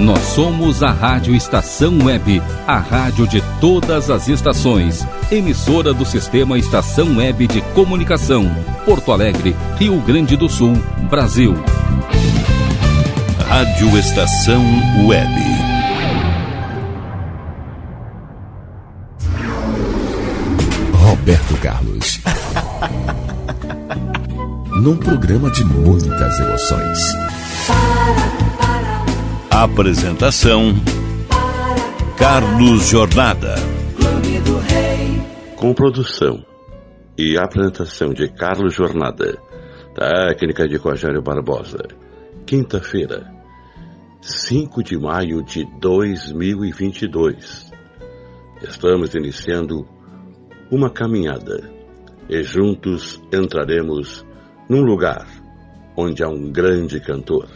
Nós somos a Rádio Estação Web, a rádio de todas as estações. Emissora do Sistema Estação Web de Comunicação. Porto Alegre, Rio Grande do Sul, Brasil. Rádio Estação Web. Roberto Carlos. Num programa de muitas emoções. Apresentação: Carlos Jornada. Com produção e apresentação de Carlos Jornada. Técnica de Rogério Barbosa. Quinta-feira, 5 de maio de 2022. Estamos iniciando uma caminhada e juntos entraremos num lugar onde há um grande cantor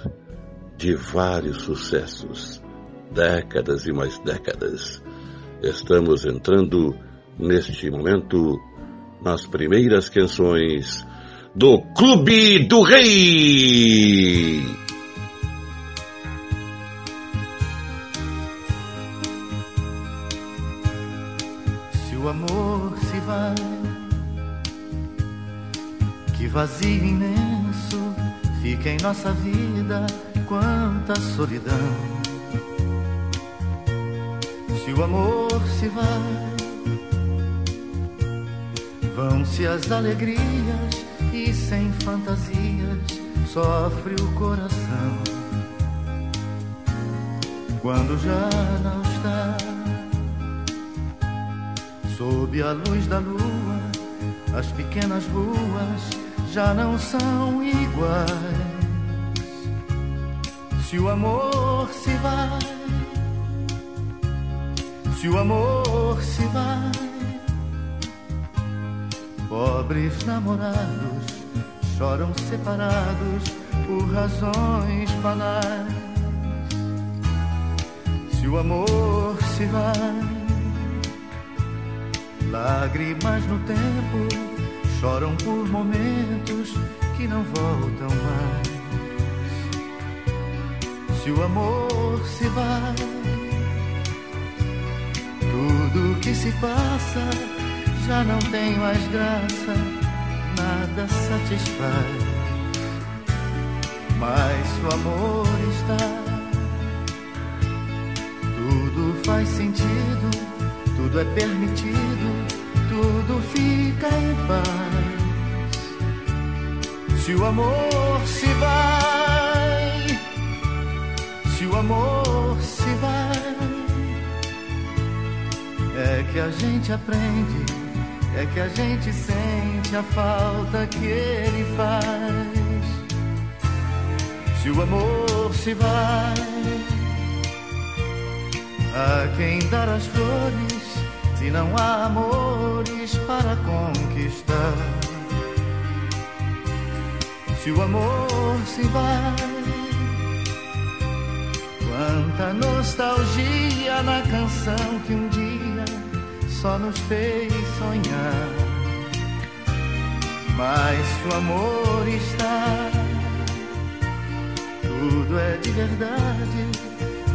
de vários sucessos, décadas e mais décadas. Estamos entrando, neste momento, nas primeiras canções do Clube do Rei. Se o amor se vai, que vazio imenso fica em nossa vida. Quanta solidão. Se o amor se vai, vão-se as alegrias e sem fantasias sofre o coração. Quando já não está sob a luz da lua, as pequenas ruas já não são iguais. Se o amor se vai, se o amor se vai, pobres namorados choram separados por razões banais. Se o amor se vai, lágrimas no tempo choram por momentos que não voltam mais. Se o amor se vai, tudo que se passa já não tem mais graça, nada satisfaz. Mas o amor está, tudo faz sentido, tudo é permitido, tudo fica em paz. Se o amor se vai, se o amor se vai, é que a gente aprende, é que a gente sente a falta que ele faz. Se o amor se vai, a quem dar as flores, se não há amores para conquistar. Se o amor se vai, quanta nostalgia na canção que um dia só nos fez sonhar. Mas o amor está, tudo é de verdade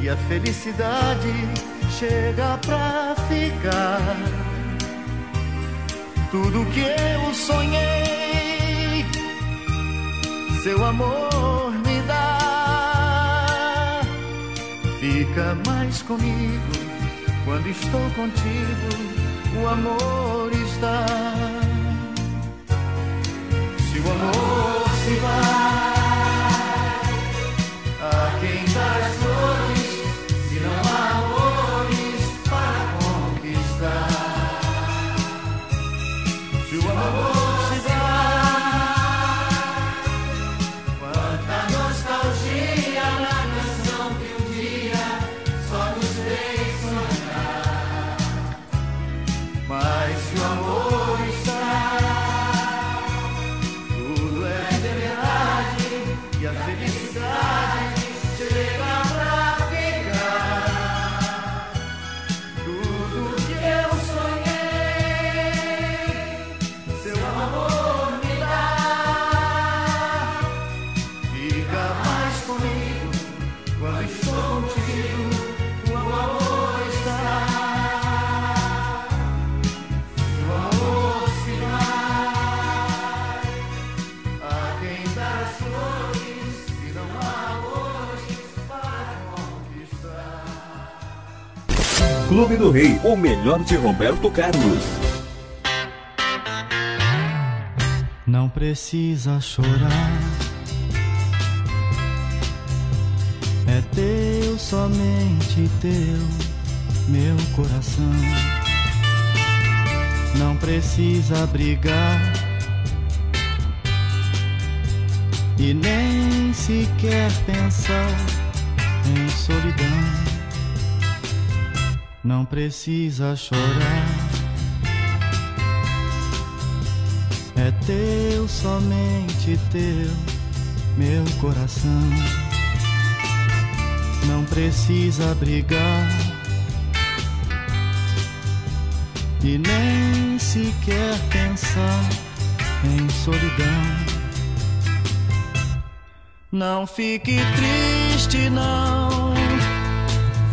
e a felicidade chega pra ficar. Tudo que eu sonhei, seu amor me dá. Fica mais comigo, quando estou contigo, o amor está. Se o amor se vai, a quem dá as flores, se não há amores para conquistar. Se o amor está, tudo é de verdade Clube do Rei, o melhor de Roberto Carlos. Não precisa chorar, é teu, somente teu, meu coração. Não precisa brigar e nem sequer pensar em solidão. Não precisa chorar, é teu, somente teu, meu coração. Não precisa brigar e nem sequer pensar em solidão. Não fique triste, não,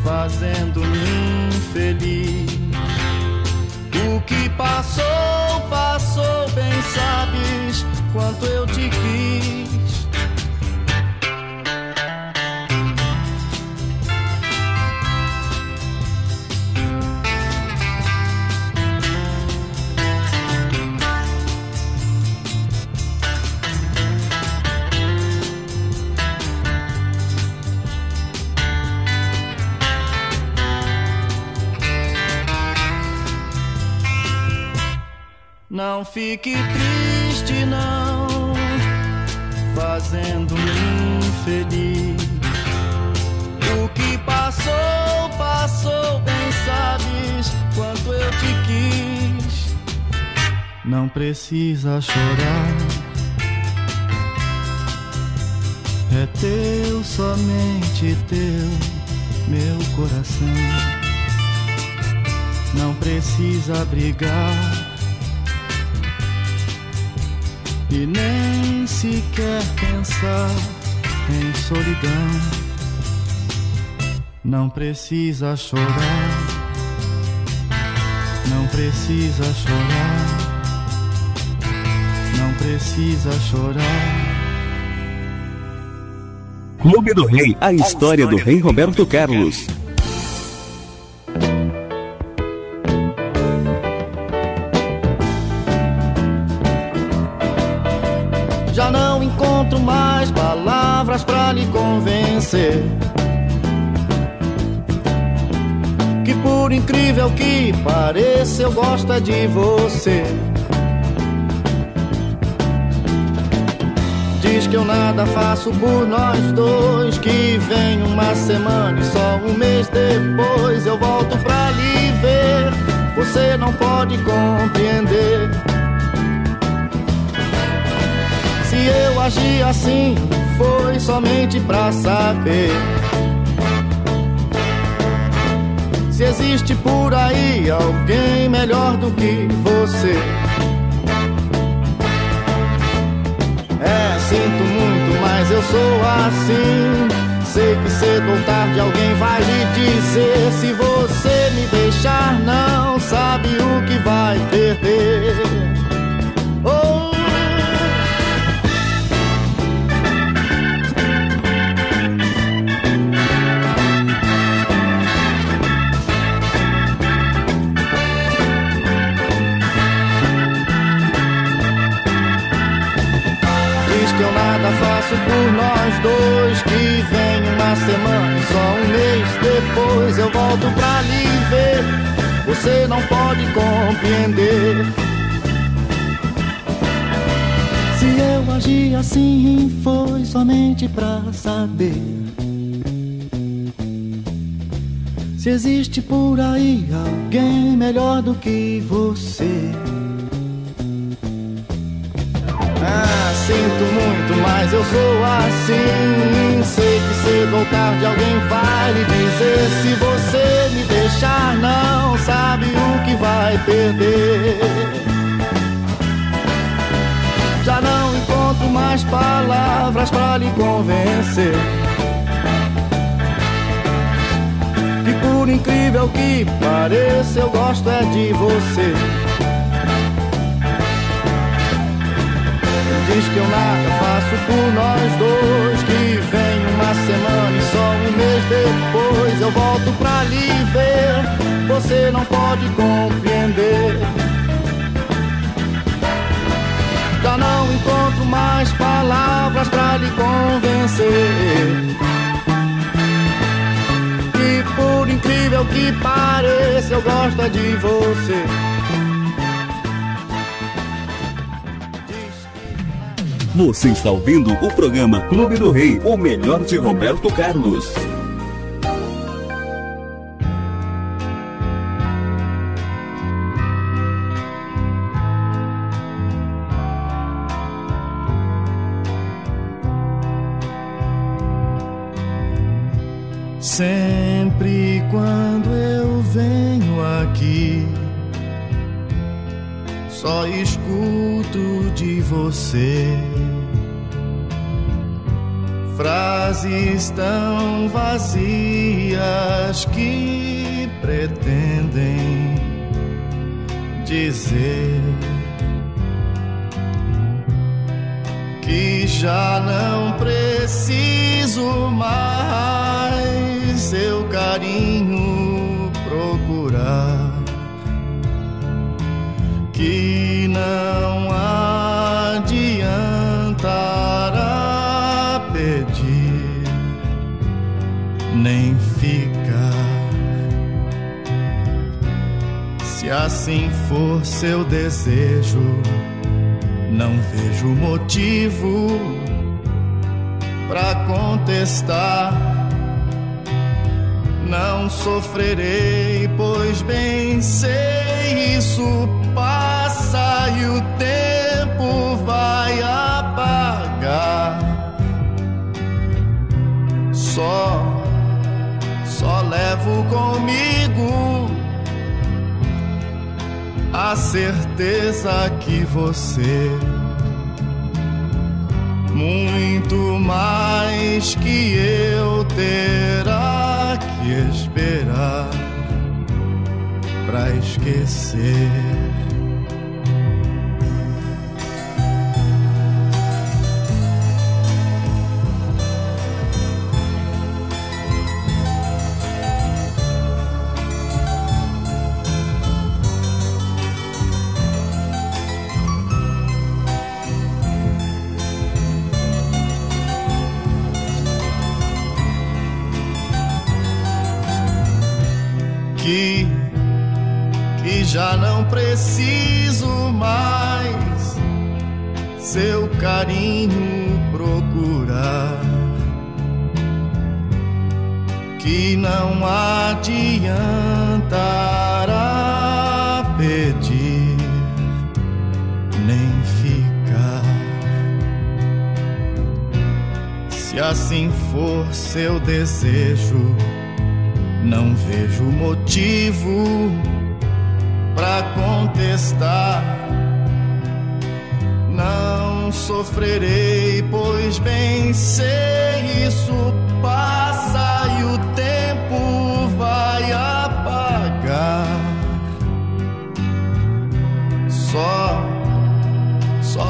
fazendo-me feliz. O que passou, passou, bem sabes quanto eu te quis. Não fique triste, não, fazendo-me infeliz. O que passou, passou, bem sabes quanto eu te quis. Não precisa chorar, é teu, somente teu, meu coração. Não precisa brigar e nem sequer pensar em solidão. Não precisa chorar, não precisa chorar, não precisa chorar. Clube do Rei, a história do Rei Roberto Carlos. Já não encontro mais palavras pra lhe convencer que, por incrível que pareça, eu gosto de você. Diz que eu nada faço por nós dois, que vem uma semana e só um mês depois eu volto pra lhe ver. Você não pode compreender. Se eu agi assim, foi somente pra saber se existe por aí alguém melhor do que você. É, sinto muito, mas eu sou assim. Sei que cedo ou tarde alguém vai lhe dizer: se você me deixar, não sabe o que vai perder. Oh, faço por nós dois, que vem uma semana e só um mês depois eu volto pra lhe ver. Você não pode compreender. Se eu agi assim, foi somente pra saber se existe por aí alguém melhor do que você. Ah, sinto muito, mas eu sou assim. Sei que cedo ou tarde alguém vai lhe dizer: se você me deixar, não sabe o que vai perder. Já não encontro mais palavras pra lhe convencer que, por incrível que pareça, eu gosto é de você. Diz que eu nada faço por nós dois, que vem uma semana e só um mês depois eu volto pra lhe ver. pode compreender. Já não encontro mais palavras pra lhe convencer que, por incrível que pareça, eu gosto de você. Você está ouvindo o programa Clube do Rei, o melhor de Roberto Carlos. Sempre quando eu venho aqui, só escuto de você frases tão vazias que pretendem dizer que já não preciso mais seu carinho procurar, que não adiantará pedir nem ficar. Se assim for seu desejo, não vejo motivo pra contestar. Não sofrerei, pois bem sei, isso passa e o tempo vai apagar. Só levo comigo a certeza que você, muito mais que eu, terá que esperar pra esquecer. Já não preciso mais seu carinho procurar, que não adiantará pedir nem ficar. Se assim for seu desejo, não vejo motivo pra contestar. Não sofrerei, pois bem sei, isso passa e o tempo vai apagar. Só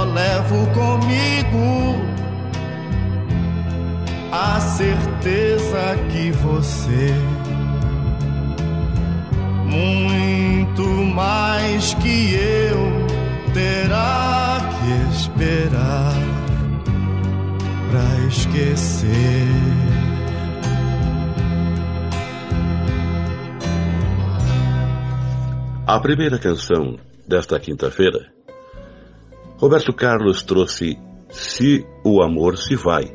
levo comigo a certeza que você, muito mais que eu, terá que esperar pra esquecer. A primeira canção desta quinta-feira, Roberto Carlos trouxe Se o Amor Se Vai,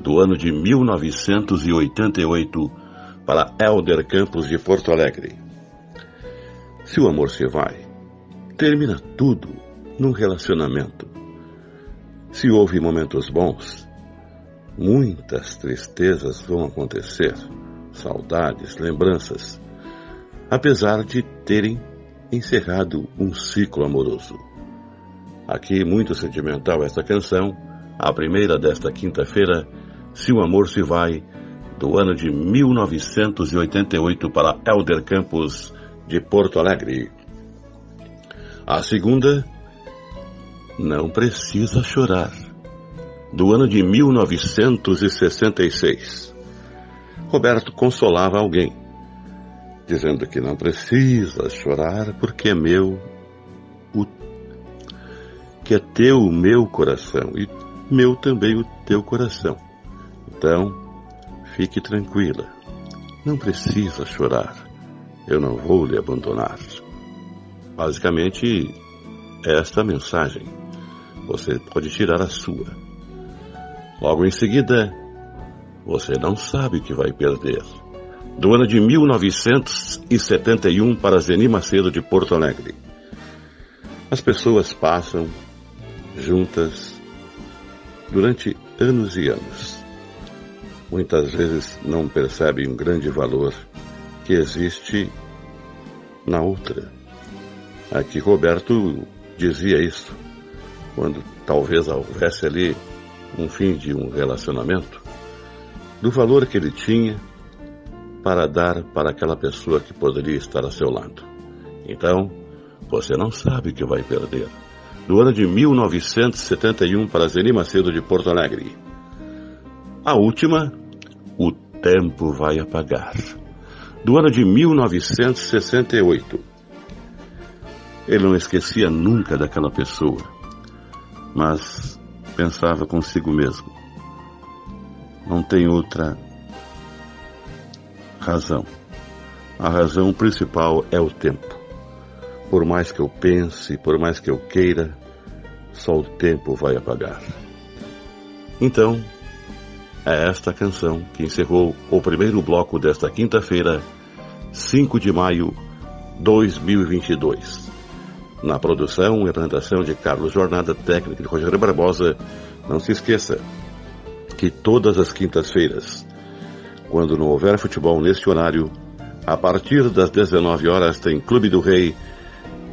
do ano de 1988, para Helder Campos de Porto Alegre. Se o amor se vai, termina tudo num relacionamento. Se houve momentos bons, muitas tristezas vão acontecer, saudades, lembranças, apesar de terem encerrado um ciclo amoroso. Aqui, muito sentimental esta canção, a primeira desta quinta-feira, Se o Amor Se Vai, do ano de 1988, para Helder Campos de Porto Alegre. A segunda, Não Precisa Chorar, do ano de 1966. Roberto consolava alguém dizendo que não precisa chorar, porque é meu, que é teu o meu coração e meu também o teu coração. Então, fique tranquila, não precisa chorar, eu não vou lhe abandonar. Basicamente, esta mensagem, você pode tirar a sua. Logo em seguida, você não sabe o que vai perder. Do ano de 1971 para Zeni Macedo de Porto Alegre. As pessoas passam juntas durante anos e anos. Muitas vezes não percebem um grande valor que existe na outra. Aqui Roberto dizia isso, quando talvez houvesse ali um fim de um relacionamento, do valor que ele tinha para dar para aquela pessoa que poderia estar a seu lado. Então, você não sabe o que vai perder. Do ano de 1971 para Zeni Macedo de Porto Alegre. A última, O Tempo Vai Apagar. Do ano de 1968. Ele não esquecia nunca daquela pessoa, mas pensava consigo mesmo. Não tem outra razão. A razão principal é o tempo. Por mais que eu pense, por mais que eu queira, só o tempo vai apagar. Então, é esta canção que encerrou o primeiro bloco desta quinta-feira, 5 de maio de 2022. Na produção e apresentação de Carlos Jornada, técnica de Rogério Barbosa, não se esqueça que todas as quintas-feiras, quando não houver futebol neste horário, a partir das 19 horas tem Clube do Rei,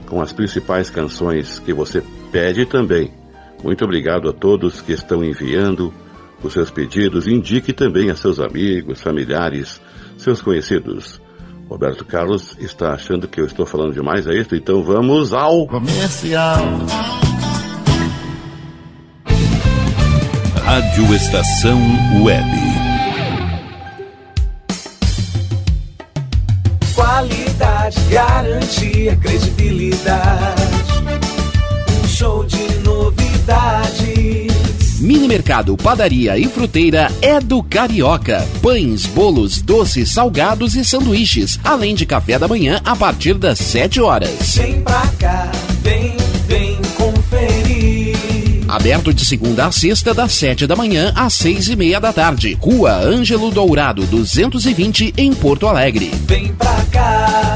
com as principais canções que você pede também. Muito obrigado a todos que estão enviando os seus pedidos. Indique também a seus amigos, familiares, seus conhecidos. Roberto Carlos está achando que eu estou falando demais, é isso? Então vamos ao comercial. Rádio Estação Web. Garantia, credibilidade, um show de novidades. Mini mercado, padaria e fruteira é do Carioca. Pães, bolos, doces, salgados e sanduíches, além de café da manhã a partir das 7 horas. Vem pra cá, vem, vem conferir. Aberto de segunda a sexta, das 7 da manhã às 6:30 da tarde. Rua Ângelo Dourado, 220, em Porto Alegre. Vem pra cá.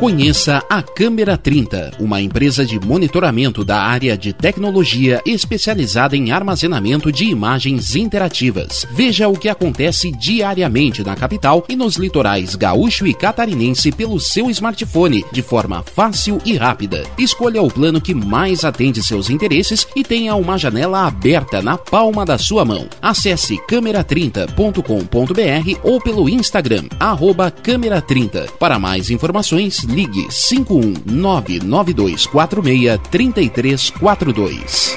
Conheça a Câmera 30, uma empresa de monitoramento da área de tecnologia especializada em armazenamento de imagens interativas. Veja o que acontece diariamente na capital e nos litorais gaúcho e catarinense pelo seu smartphone, de forma fácil e rápida. Escolha o plano que mais atende seus interesses e tenha uma janela aberta na palma da sua mão. Acesse câmera30.com.br ou pelo Instagram, @câmera30. Para mais informações, ligue 51992463342.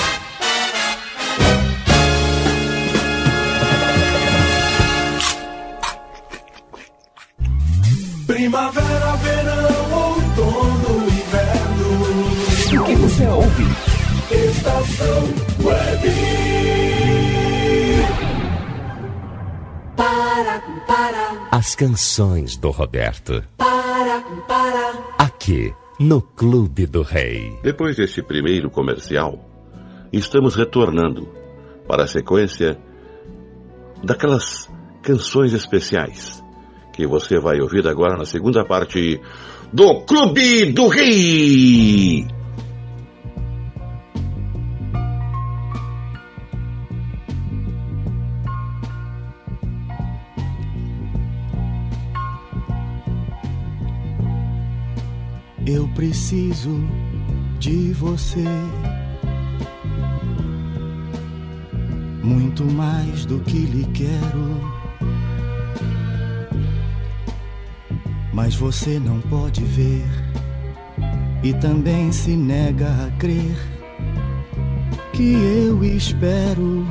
Primavera, verão, outono, inverno. O que você ouve? Estação Web. As canções do Roberto. Aqui, no Clube do Rei. Depois deste primeiro comercial, estamos retornando para a sequência daquelas canções especiais que você vai ouvir agora na segunda parte do Clube do Rei. Eu preciso de você, muito mais do que lhe quero. Mas você não pode ver e também se nega a crer que eu espero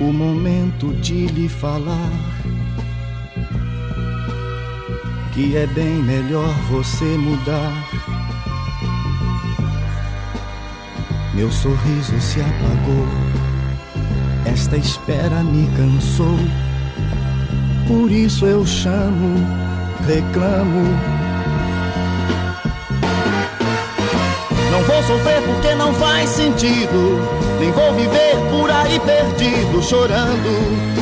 o momento de lhe falar que é bem melhor você mudar. Meu sorriso se apagou, esta espera me cansou. Por isso eu chamo, reclamo. Não vou sofrer porque não faz sentido, nem vou viver por aí perdido, chorando,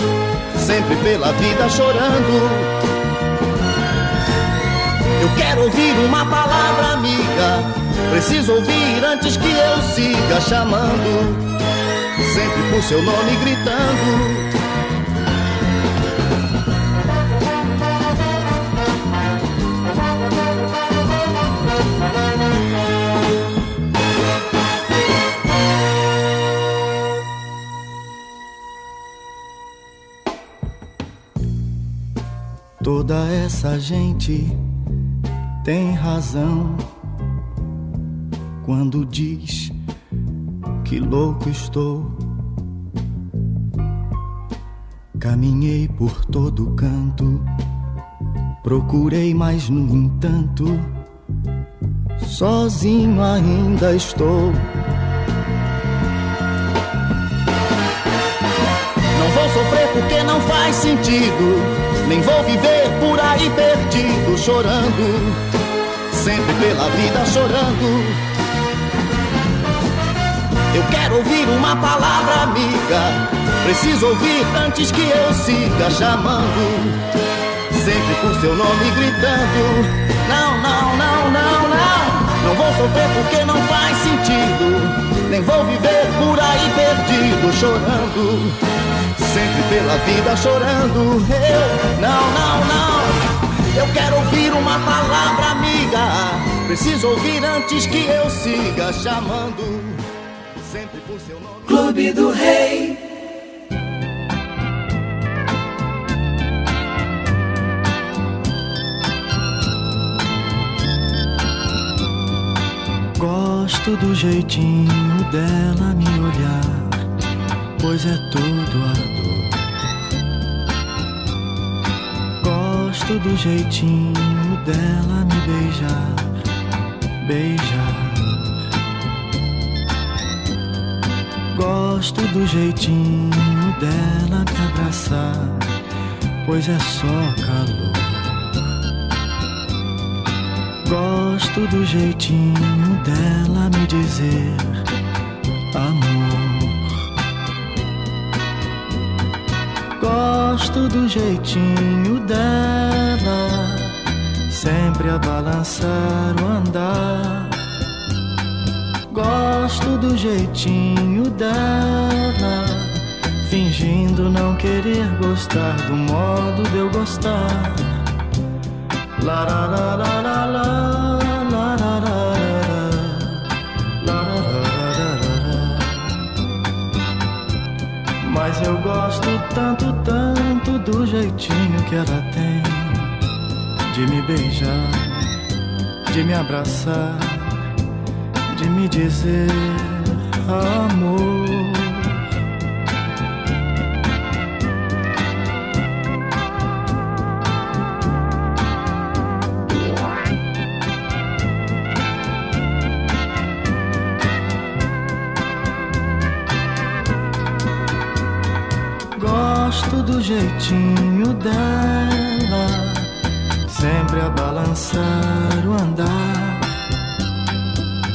sempre pela vida chorando. Eu quero ouvir uma palavra amiga, preciso ouvir antes que eu siga chamando, sempre por seu nome gritando. Toda essa gente tem razão quando diz que louco estou. Caminhei por todo canto, procurei, mas no entanto, sozinho ainda estou. Não vou sofrer porque não faz sentido, nem vou viver por aí perdido, chorando, sempre pela vida chorando. Eu quero ouvir uma palavra amiga, preciso ouvir antes que eu siga chamando, sempre por seu nome gritando. Não, não, não, não, não, não vou sofrer porque não faz sentido, nem vou viver por aí perdido, chorando, sempre pela vida chorando. Eu, não, não, não, eu quero ouvir uma palavra amiga, preciso ouvir antes que eu siga chamando, sempre por seu nome. Clube do Rei. Gosto do jeitinho dela me olhar, pois é tudo ardor. Gosto do jeitinho dela me beijar, beijar. Gosto do jeitinho dela me abraçar, pois é só calor. Gosto do jeitinho dela me dizer amor. Gosto do jeitinho dela sempre a balançar o andar. Gosto do jeitinho dela, fingindo não querer gostar do modo de eu gostar. La la la la la la. Mas eu gosto tanto, tanto do jeitinho que ela tem de me beijar, de me abraçar, de me dizer amor. Do jeitinho dela, sempre a balançar o andar.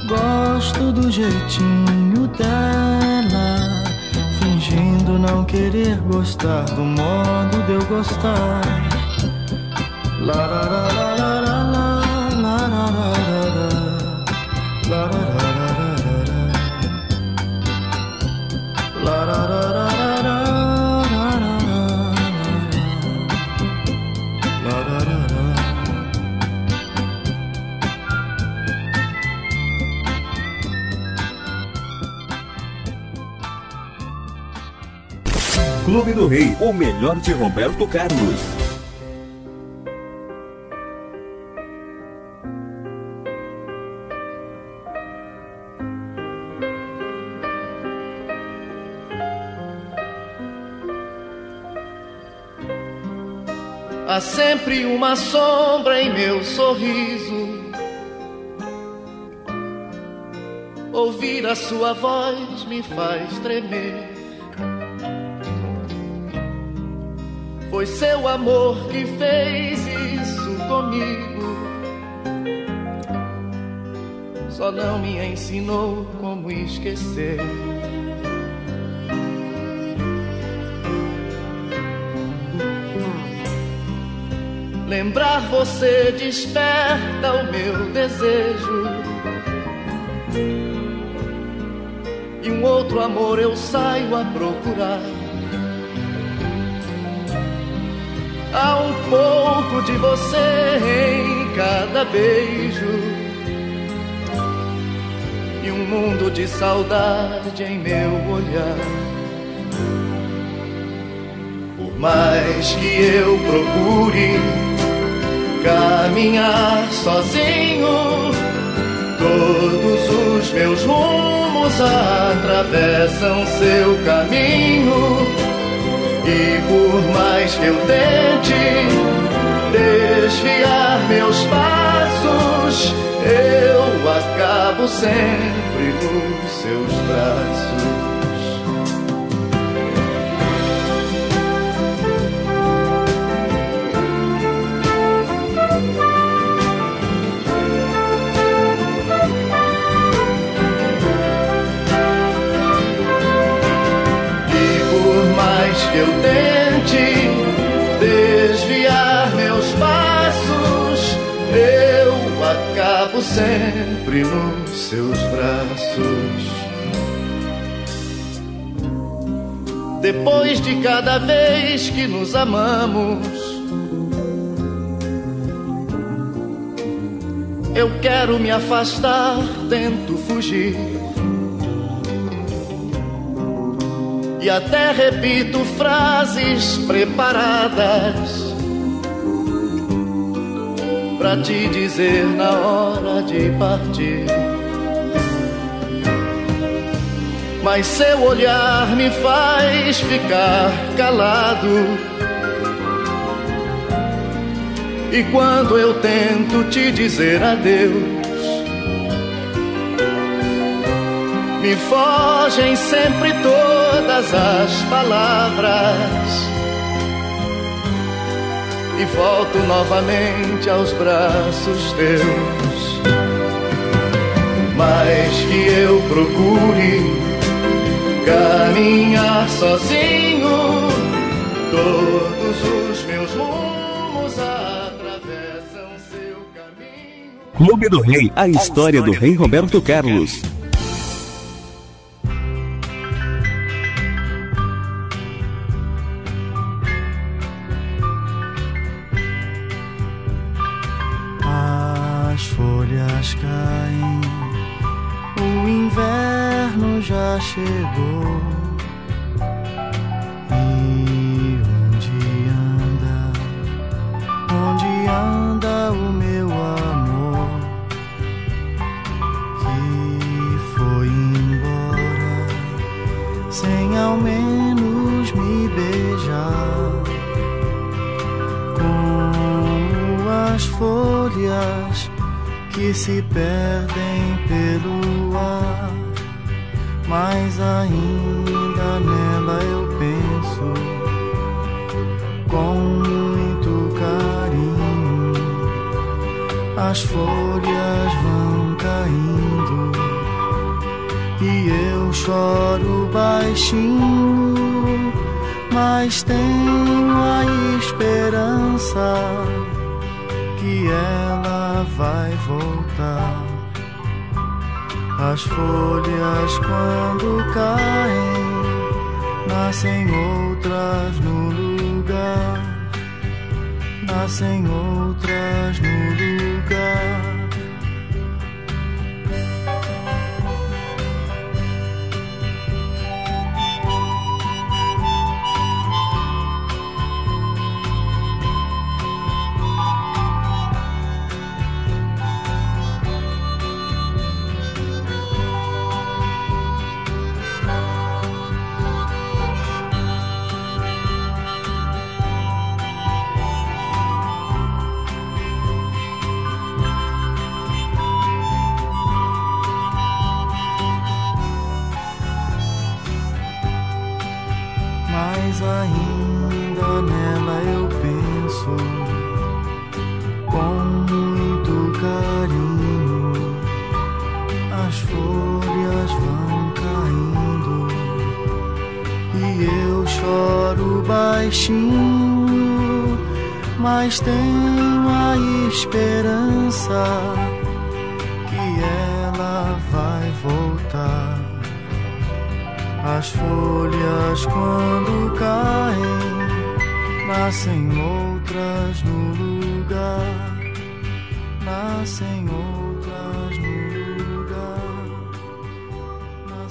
Gosto do jeitinho dela, fingindo não querer gostar do modo de eu gostar. La la la la la la la la la la la. Clube do Rei, o melhor de Roberto Carlos. Há sempre uma sombra em meu sorriso. Ouvir a sua voz me faz tremer. Foi seu amor que fez isso comigo. Só não me ensinou como esquecer. Lembrar você desperta o meu desejo. E um outro amor eu saio a procurar. Há um pouco de você em cada beijo e um mundo de saudade em meu olhar. Por mais que eu procure caminhar sozinho, todos os meus rumos atravessam seu caminho. E por mais que eu tente desviar meus passos, eu acabo sempre nos seus braços. E por mais que eu tente desviar meus passos, eu acabo sempre nos seus braços. Depois de cada vez que nos amamos, eu quero me afastar, tento fugir. E até repito frases preparadas pra te dizer na hora de partir. Mas seu olhar me faz ficar calado. E quando eu tento te dizer adeus, me fogem sempre todas as palavras e volto novamente aos braços teus. Por mais que eu procure caminhar sozinho, todos os meus rumos atravessam seu Clube do Rei, a história do Rei Roberto Carlos. As folhas caem, o inverno já chegou. E onde anda o meu amor? Sem ao menos me beijar, como as folhas que se perdem pelo ar, mas ainda nela eu penso com muito carinho. As folhas vão caindo e eu choro baixinho, mas tenho a esperança que ela vai voltar. As folhas quando caem, nascem outras no lugar, nascem outras no lugar. Ainda nela eu penso com muito carinho. As folhas vão caindo e eu choro baixinho, mas tenho a esperança que ela vai voltar. As folhas quando caem, nascem outras no lugar, nascem outras no lugar.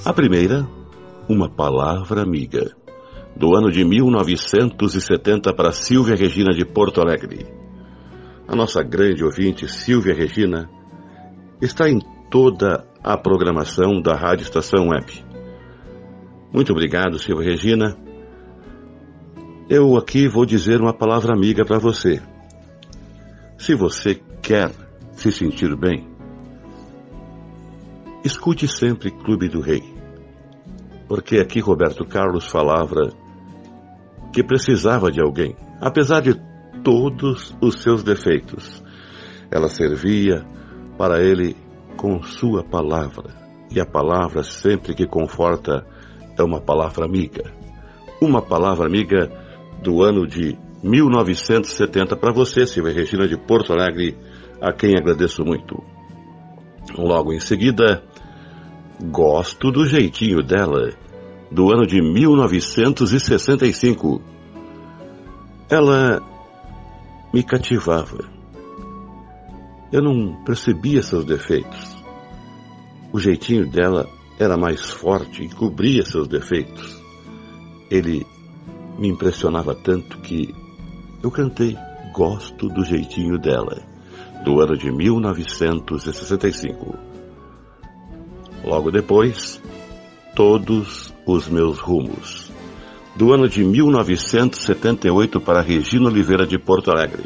A primeira, Uma Palavra Amiga, do ano de 1970, para Sílvia Regina de Porto Alegre. A nossa grande ouvinte Sílvia Regina está em toda a programação da Rádio Estação Web. Muito obrigado, Silvia Regina. Eu aqui vou dizer uma palavra amiga para você. Se você quer se sentir bem, escute sempre Clube do Rei. Porque aqui Roberto Carlos falava que precisava de alguém, apesar de todos os seus defeitos. Ela servia para ele com sua palavra. E a palavra sempre que conforta é uma palavra amiga. Uma Palavra Amiga, do ano de 1970, para você, Silvia Regina de Porto Alegre, a quem agradeço muito. Logo em seguida, Gosto do Jeitinho Dela, do ano de 1965. Ela me cativava. Eu não percebia seus defeitos. O jeitinho dela era mais forte e cobria seus defeitos. Ele me impressionava tanto que eu cantei Gosto do Jeitinho Dela, do ano de 1965. Logo depois, Todos os Meus Rumos, do ano de 1978, para Regina Oliveira de Porto Alegre.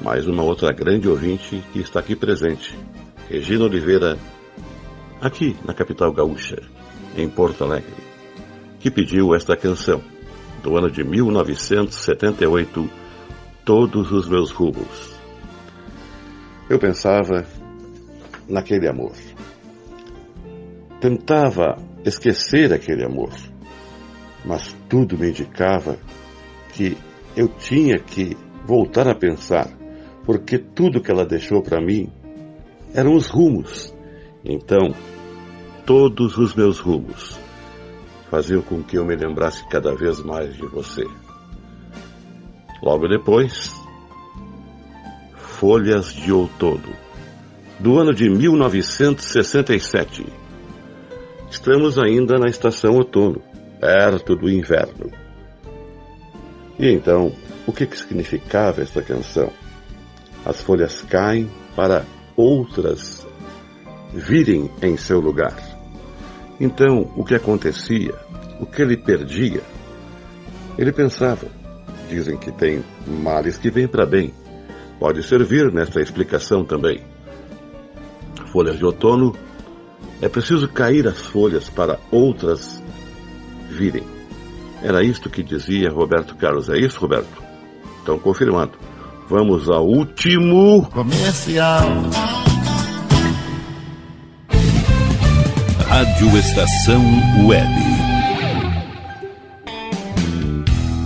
Mais uma outra grande ouvinte que está aqui presente, Regina Oliveira, aqui na capital gaúcha, em Porto Alegre, que pediu esta canção, do ano de 1978, Todos os Meus Rumos. Eu pensava naquele amor. Tentava esquecer aquele amor, mas tudo me indicava que eu tinha que voltar a pensar, porque tudo que ela deixou para mim eram os rumos. Então, todos os meus rumos faziam com que eu me lembrasse cada vez mais de você. Logo depois, Folhas de Outono, do ano de 1967. Estamos ainda na estação outono, perto do inverno. E então, o que significava esta canção? As folhas caem para outras virem em seu lugar. Então, o que acontecia? O que ele perdia? Ele pensava. Dizem que tem males que vêm para bem. Pode servir nesta explicação também. Folhas de outono, é preciso cair as folhas para outras virem. Era isto que dizia Roberto Carlos. É isso, Roberto? Então, confirmando. Vamos ao último comercial. Rádio Estação Web.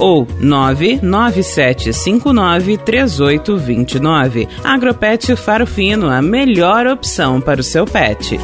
ou 997593829. Agropet Farofino, a melhor opção para o seu pet.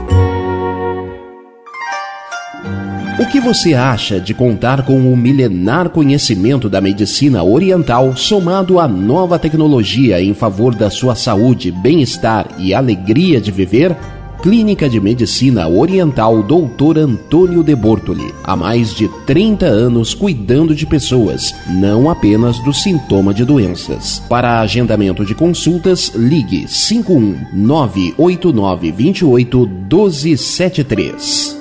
O que você acha de contar com o milenar conhecimento da medicina oriental somado à nova tecnologia em favor da sua saúde, bem-estar e alegria de viver? Clínica de Medicina Oriental Dr. Antônio De Bortoli. Há mais de 30 anos cuidando de pessoas, não apenas do sintoma de doenças. Para agendamento de consultas, ligue 51989281273.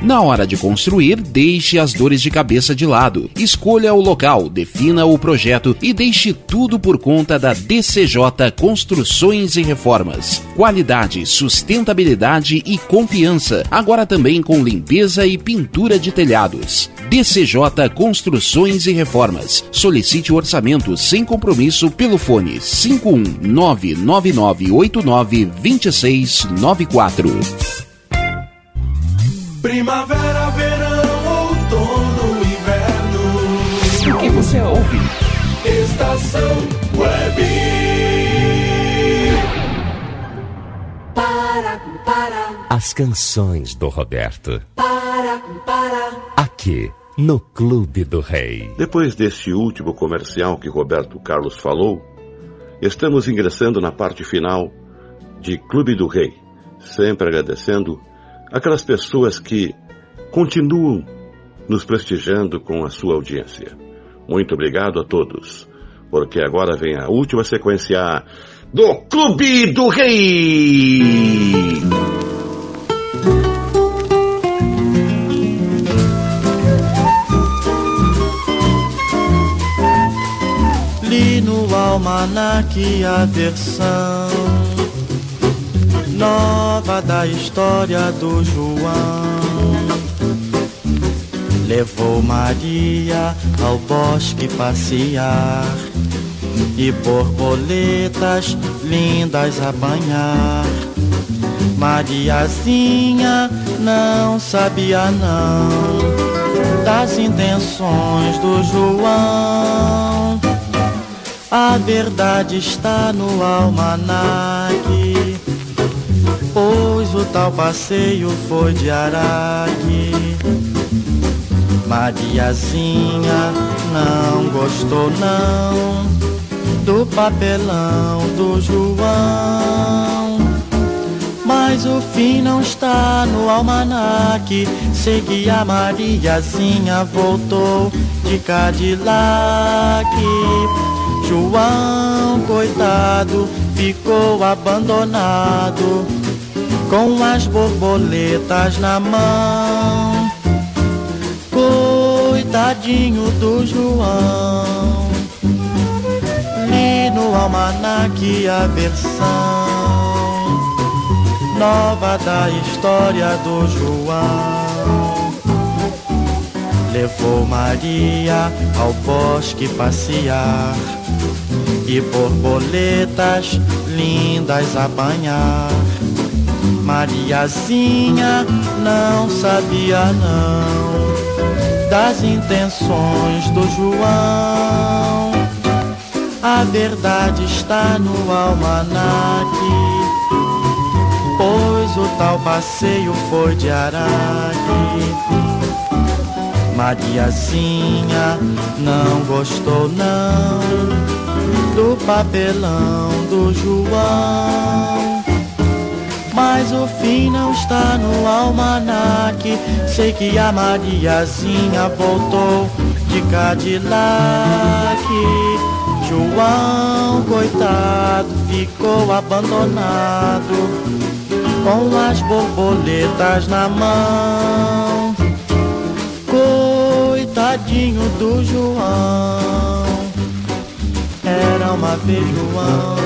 Na hora de construir, deixe as dores de cabeça de lado. Escolha o local, defina o projeto e deixe tudo por conta da DCJ Construções e Reformas. Qualidade, sustentabilidade e confiança. Agora também com limpeza e pintura de telhados. DCJ Construções e Reformas. Solicite o orçamento sem compromisso pelo fone 51999892694. Primavera, verão, outono, inverno. O que você ouve? Estação Web. Para. as canções do Roberto. Aqui, no Clube do Rei. Depois deste último comercial que Roberto Carlos falou, estamos ingressando na parte final de Clube do Rei, sempre agradecendo aquelas pessoas que continuam nos prestigiando com a sua audiência. Muito obrigado a todos, porque agora vem a última sequência do Clube do Rei. Li no almanaque a versão nova da história do João. Levou Maria ao bosque passear e borboletas lindas apanhar. Mariazinha não sabia não das intenções do João. A verdade está no almanaque, pois o tal passeio foi de Araque. Mariazinha não gostou não do papelão do João. Mas o fim não está no almanaque, sei que a Mariazinha voltou de Cadillac. João, coitado, ficou abandonado com as borboletas na mão. Coitadinho do João. No almanaque a versão nova da história do João. Levou Maria ao bosque passear e borboletas lindas apanhar. Mariazinha não sabia não das intenções do João. A verdade está no almanaque, pois o tal passeio foi de Araque. Mariazinha não gostou não do papelão do João. Mas o fim não está no almanaque, sei que a Mariazinha voltou de Cadillac. João, coitado, ficou abandonado com as borboletas na mão. Coitadinho do João. Era uma vez João,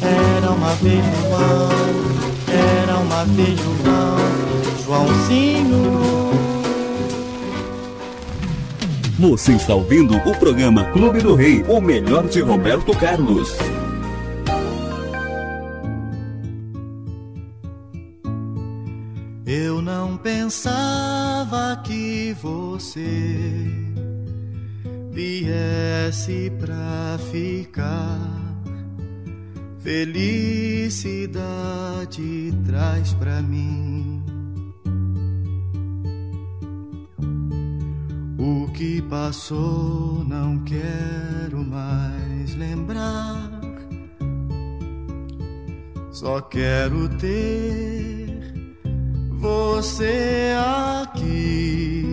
era uma vez João, era uma vez João, Joãozinho. Você está ouvindo o programa Clube do Rei, o melhor de Roberto Carlos. Eu não pensava que você viesse pra ficar. Felicidade traz pra mim o que passou, não quero mais lembrar. Só quero ter você aqui.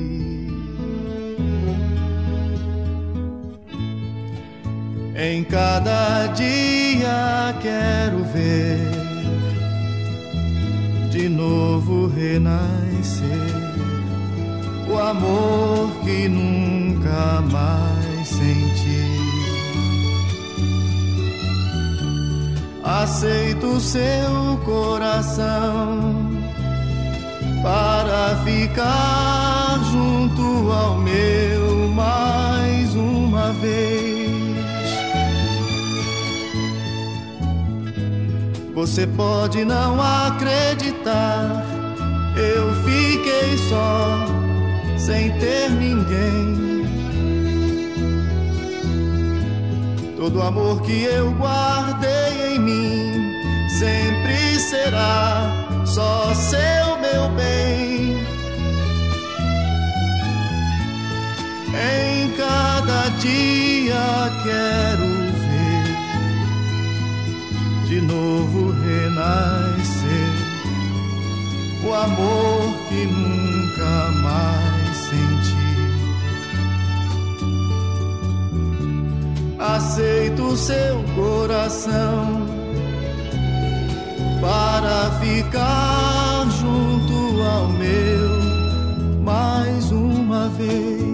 Em cada dia quero ver de novo renascer o amor que nunca mais senti. Aceito seu coração para ficar junto ao meu mais uma vez. Você pode não acreditar, eu fiquei só sem ter ninguém. Todo amor que eu guardei em mim sempre será só seu. meu bem. Em cada dia quero ver de novo renascer o amor que nunca mais senti. Aceito o seu coração para ficar junto ao meu mais uma vez.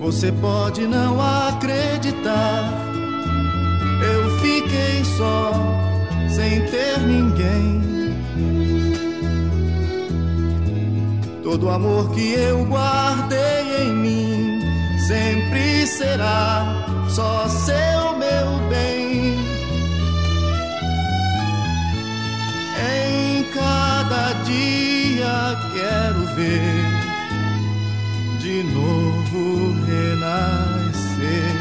Você pode não acreditar, eu fiquei só, sem ter ninguém. Todo amor que eu guardei em mim sempre será só seu, meu bem. Em cada dia quero ver de novo renascer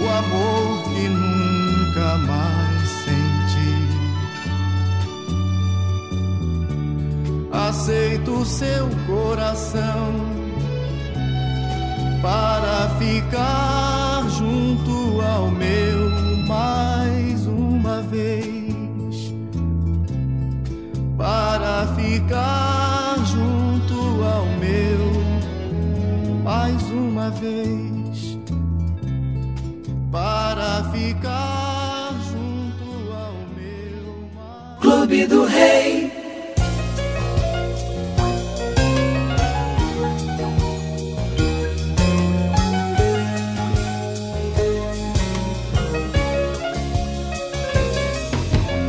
o amor que nunca mais senti. Aceito o seu coração para ficar junto ao meu mais uma vez. Para ficar junto ao meu mais uma vez, para ficar junto ao meu Clube do Rei.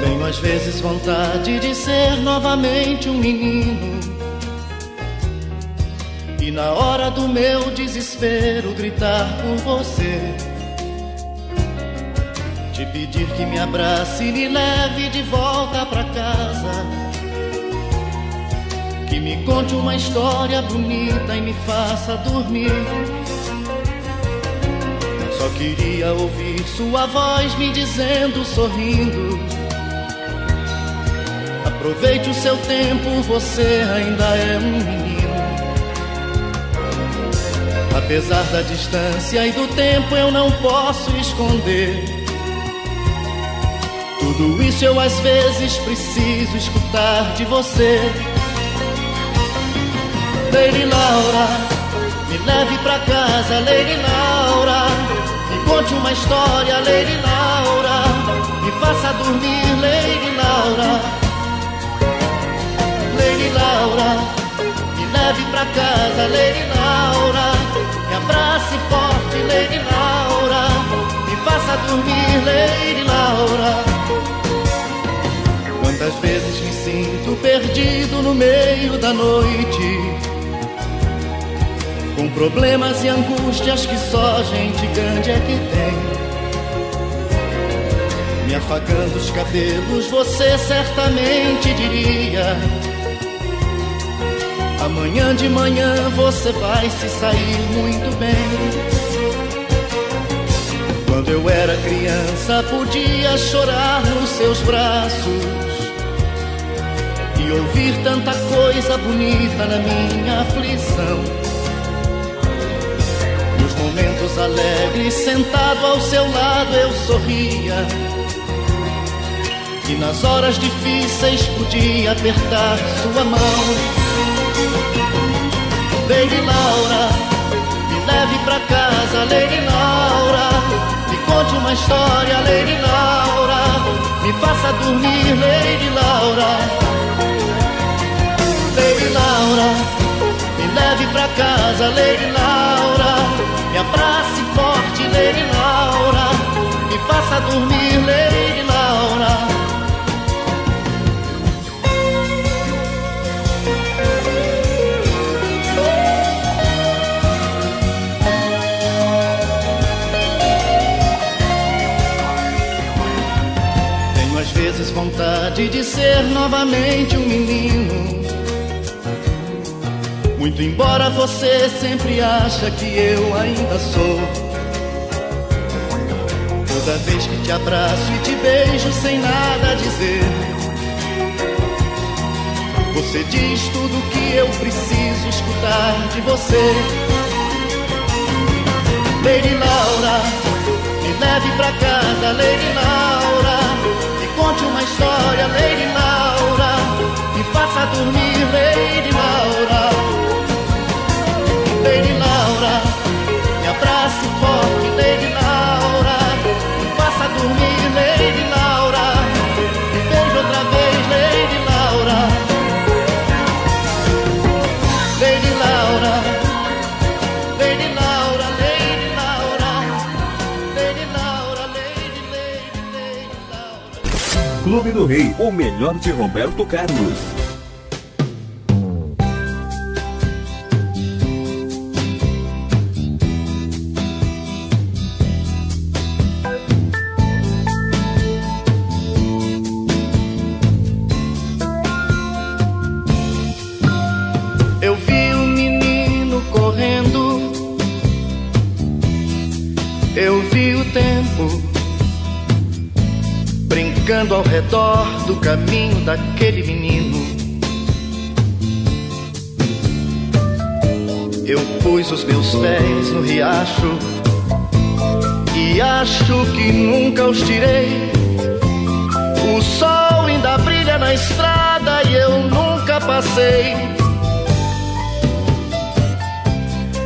Tenho às vezes vontade de ser novamente um menino, e na hora do meu desespero gritar por você, te pedir que me abrace e me leve de volta pra casa, que me conte uma história bonita e me faça dormir. Só queria ouvir sua voz me dizendo, sorrindo: aproveite o seu tempo, você ainda é um menino. Apesar da distância e do tempo, eu não posso esconder. Tudo isso eu às vezes preciso escutar de você. Lady Laura, me leve pra casa, Lady Laura, me conte uma história, Lady Laura, me faça dormir, Lady Laura. Lady Laura, me leve pra casa, Lady Laura, me abrace forte, Lady Laura, me faça dormir, Lady Laura. Quantas vezes me sinto perdido no meio da noite, com problemas e angústias que só gente grande é que tem. Me afagando os cabelos, você certamente diria: amanhã de manhã você vai se sair muito bem. Quando eu era criança podia chorar nos seus braços e ouvir tanta coisa bonita na minha aflição. Nos momentos alegres, sentado ao seu lado, eu sorria, e nas horas difíceis podia apertar sua mão. Lady Laura, me leve pra casa, Lady Laura, me conte uma história, Lady Laura, me faça dormir, Lady Laura. Lady Laura, me leve pra casa, Lady Laura, me abrace forte, Lady Laura, me faça dormir, Lady Laura. vezes vontade de ser novamente um menino. Muito embora você sempre acha que eu ainda sou. Toda vez que te abraço e te beijo sem nada dizer, você diz tudo que eu preciso escutar de você. Lady Laura, me leve pra casa, Lady Laura, me conte uma história, Lady Laura, me faça dormir, Lady Laura. Lady Laura, me abrace forte, Lady Laura, faça dormir, Lady Laura, me beijo outra vez, Lady Laura. Lady Laura, Lady Laura, Lady Laura, Lady Laura, Lady, Lady, Lady Laura. Clube do Rei, o melhor de Roberto Carlos. Ao redor do caminho daquele menino, eu pus os meus pés no riacho e acho que nunca os tirei. O sol ainda brilha na estrada e eu nunca passei.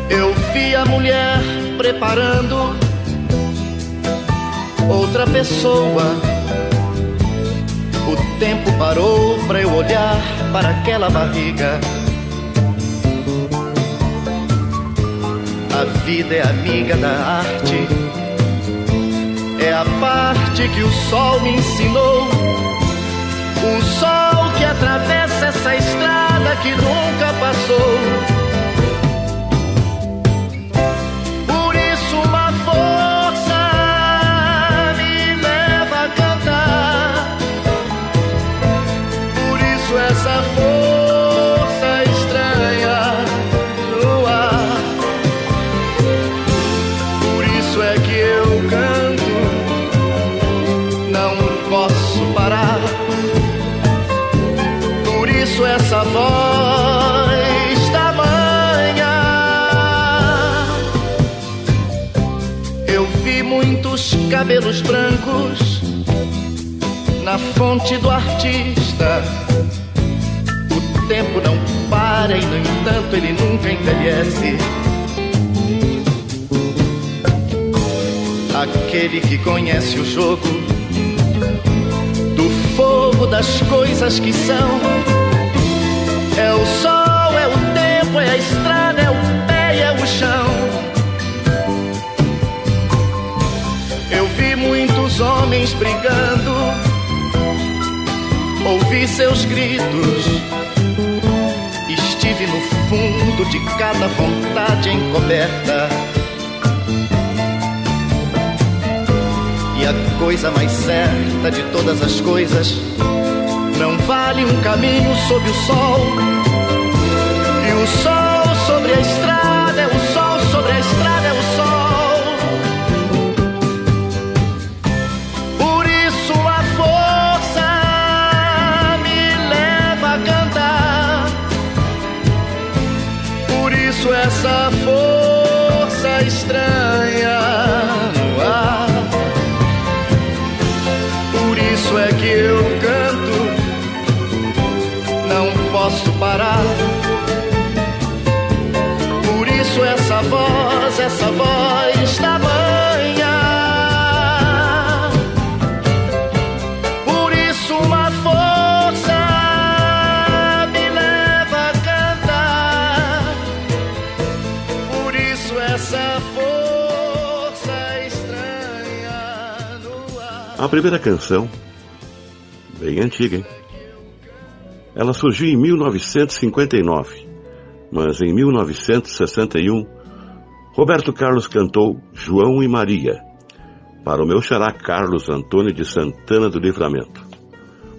Eu vi a mulher preparando outra pessoa. O tempo parou pra eu olhar para aquela barriga. A vida é amiga da arte, é a parte que o sol me ensinou. O sol que atravessa essa estrada que nunca passou. Por isso uma força me leva a cantar. Essa força estranha no ar. Por isso é que eu canto, não posso parar. Por isso essa voz da manhã. Eu vi muitos cabelos brancos na fonte do artista. O tempo não para e, no entanto, ele nunca envelhece. Aquele que conhece o jogo do fogo das coisas que são. É o sol, é o tempo, é a estrada, é o pé e é o chão. Eu vi muitos homens brigando, ouvi seus gritos. Estive no fundo de cada vontade encoberta. E a coisa mais certa de todas as coisas, não vale um caminho sob o sol. E o sol sobre a estrada, é o sol sobre a estrada, é o sol. Por isso a força me leva a cantar. Por isso essa força estranha no ar. Por isso é que eu canto, não posso parar. Por isso essa voz da manhã. Por isso uma força A primeira canção, bem antiga, hein? Ela surgiu em 1959, mas em 1961, Roberto Carlos cantou João e Maria, para o meu xará Carlos Antônio de Santana do Livramento.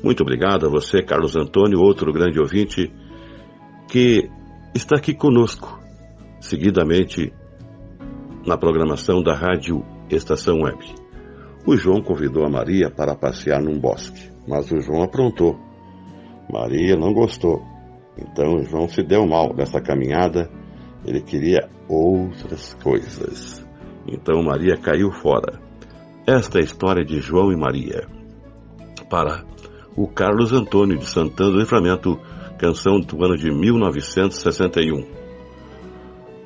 Muito obrigado a você, Carlos Antônio, outro grande ouvinte, que está aqui conosco, seguidamente, na programação da Rádio Estação Web. O João convidou a Maria para passear num bosque, mas o João aprontou. Maria não gostou, então o João se deu mal nessa caminhada, ele queria outras coisas. Então Maria caiu fora. Esta é a história de João e Maria. Para o Carlos Antônio de Santana do Livramento, canção do ano de 1961.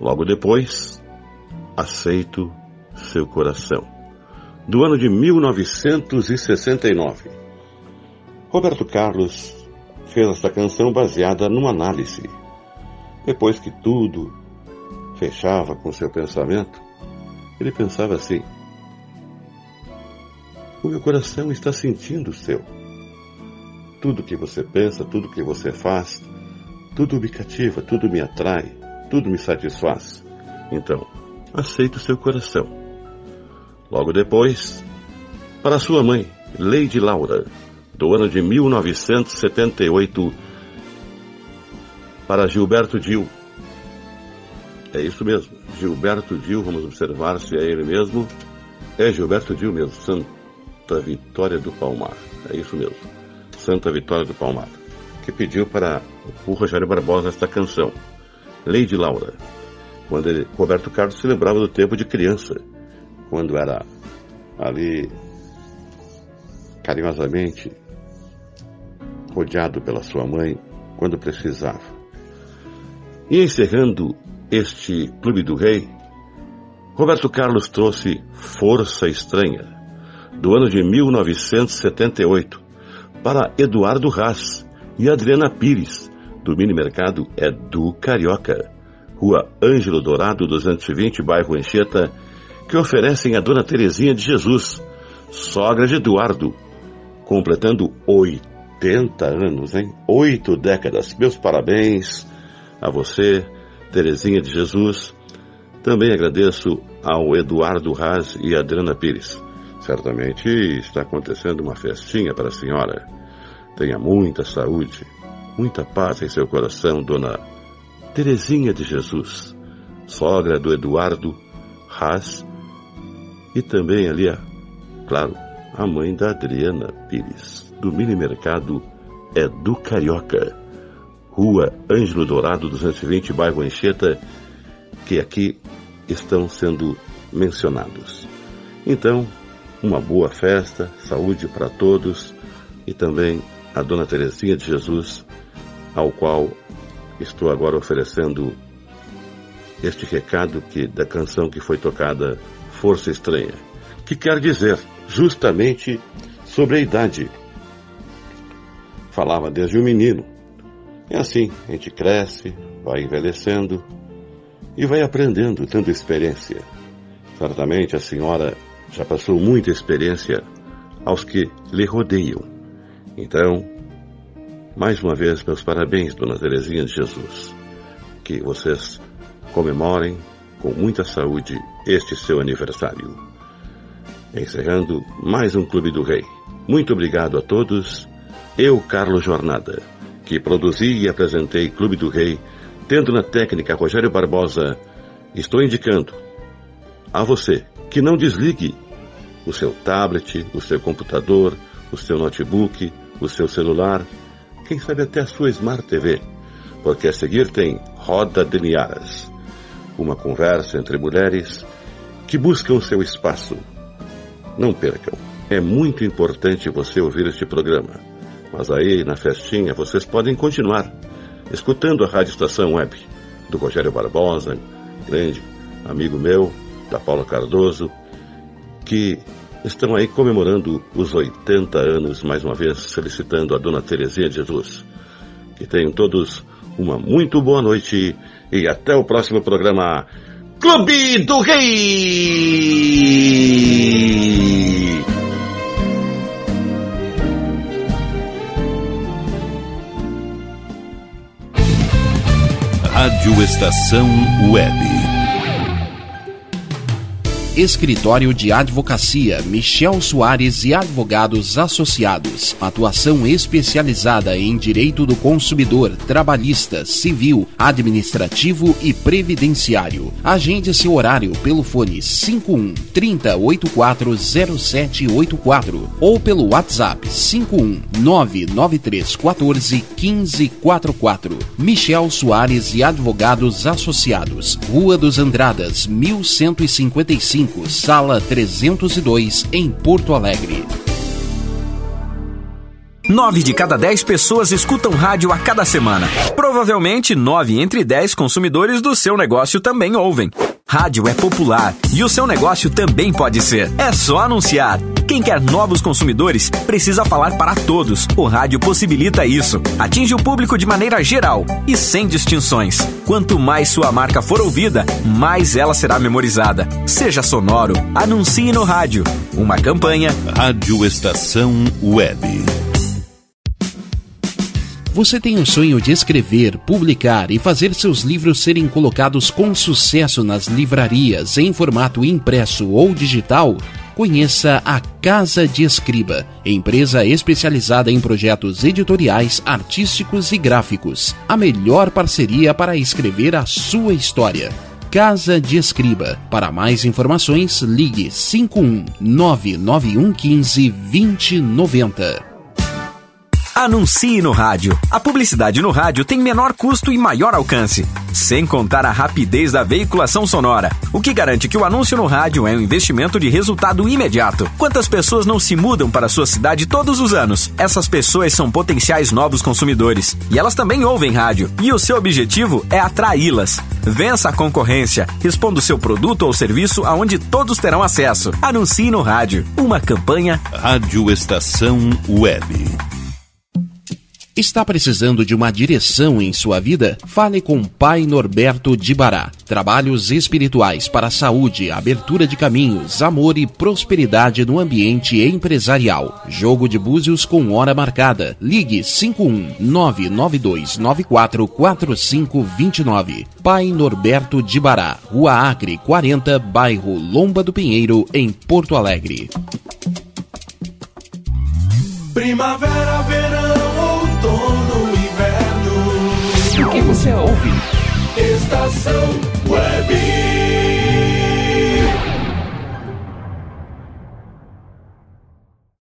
Logo depois, Aceito Seu Coração, do ano de 1969. Roberto Carlos fez esta canção baseada numa análise. Depois que tudo fechava com seu pensamento, ele pensava assim: o meu coração está sentindo o seu. Tudo que você pensa, tudo que você faz, tudo me cativa, tudo me atrai, tudo me satisfaz. Então, aceita o seu coração. Logo depois, para sua mãe, Lady Laura, do ano de 1978, para Gilberto Dill. É isso mesmo, Gilberto Dill, vamos observar se é ele mesmo. É Gilberto Dill mesmo, Santa Vitória do Palmar, é isso mesmo, Santa Vitória do Palmar, que pediu para o Rogério Barbosa esta canção, Lady Laura, quando Roberto Carlos se lembrava do tempo de criança, quando era ali, carinhosamente, rodeado pela sua mãe, quando precisava. E encerrando este Clube do Rei, Roberto Carlos trouxe Força Estranha, do ano de 1978, para Eduardo Haas e Adriana Pires, do mini mercado Edu Carioca, Rua Ângelo Dourado, 220, bairro Anchieta, que oferecem a Dona Terezinha de Jesus, sogra de Eduardo, completando 80 anos, hein? 8 décadas. Meus parabéns a você, Terezinha de Jesus. Também agradeço ao Eduardo Haas e Adriana Pires. Certamente está acontecendo uma festinha para a senhora. Tenha muita saúde, muita paz em seu coração, Dona Terezinha de Jesus, sogra do Eduardo Haas, e também ali, claro, a mãe da Adriana Pires, do mini mercado Edu Carioca, Rua Ângelo Dourado, 220, bairro Anchieta, que aqui estão sendo mencionados. Então, uma boa festa, saúde para todos, e também a Dona Terezinha de Jesus, ao qual estou agora oferecendo este recado da canção que foi tocada, Força Estranha, que quer dizer justamente sobre a idade. Falava desde um menino. É assim, a gente cresce, vai envelhecendo e vai aprendendo, tendo experiência. Certamente a senhora já passou muita experiência aos que lhe rodeiam. Então, mais uma vez, meus parabéns, Dona Terezinha de Jesus. Que vocês comemorem com muita saúde este seu aniversário. Encerrando mais um Clube do Rei. Muito obrigado a todos. Eu, Carlos Jornada, que produzi e apresentei Clube do Rei, tendo na técnica Rogério Barbosa, estou indicando a você que não desligue o seu tablet, o seu computador, o seu notebook, o seu celular, quem sabe até a sua Smart TV, porque a seguir tem Roda de Niaras, uma conversa entre mulheres que buscam seu espaço. Não percam, é muito importante você ouvir este programa, mas aí na festinha vocês podem continuar escutando a Rádio Estação Web, do Rogério Barbosa, grande amigo meu, da Paula Cardoso, que estão aí comemorando os 80 anos, mais uma vez, felicitando a Dona Terezinha de Jesus. Que tenham todos uma muito boa noite e até o próximo programa Clube do Rei! Rádio Estação Web. Escritório de Advocacia Michel Soares e Advogados Associados. Atuação especializada em direito do consumidor, trabalhista, civil, administrativo e previdenciário. Agende seu horário pelo fone 51 30 84 0784 ou pelo WhatsApp 51 993 14 1544. Michel Soares e Advogados Associados, Rua dos Andradas, 1155, Sala 302, em Porto Alegre. 9 de cada 10 pessoas escutam rádio a cada semana. Provavelmente 9 entre 10 consumidores do seu negócio também ouvem. Rádio é popular e o seu negócio também pode ser. É só anunciar. Quem quer novos consumidores precisa falar para todos. O rádio possibilita isso. Atinge o público de maneira geral e sem distinções. Quanto mais sua marca for ouvida, mais ela será memorizada. Seja sonoro, anuncie no rádio. Uma campanha Rádio Estação Web. Você tem o sonho de escrever, publicar e fazer seus livros serem colocados com sucesso nas livrarias em formato impresso ou digital? Conheça a Casa de Escriba, empresa especializada em projetos editoriais, artísticos e gráficos. A melhor parceria para escrever a sua história. Casa de Escriba. Para mais informações, ligue 51 99115 2090. Anuncie no rádio. A publicidade no rádio tem menor custo e maior alcance, sem contar a rapidez da veiculação sonora, o que garante que o anúncio no rádio é um investimento de resultado imediato. Quantas pessoas não se mudam para sua cidade todos os anos? Essas pessoas são potenciais novos consumidores, e elas também ouvem rádio, e o seu objetivo é atraí-las. Vença a concorrência. Exponda o seu produto ou serviço aonde todos terão acesso. Anuncie no rádio. Uma campanha Rádio Estação Web. Está precisando de uma direção em sua vida? Fale com Pai Norberto de Bará. Trabalhos espirituais para a saúde, abertura de caminhos, amor e prosperidade no ambiente empresarial. Jogo de búzios com hora marcada. Ligue 51992944529. Pai Norberto de Bará, Rua Acre 40, bairro Lomba do Pinheiro, em Porto Alegre. Primavera, verão, outono, inverno. O que você ouve? Estação Web.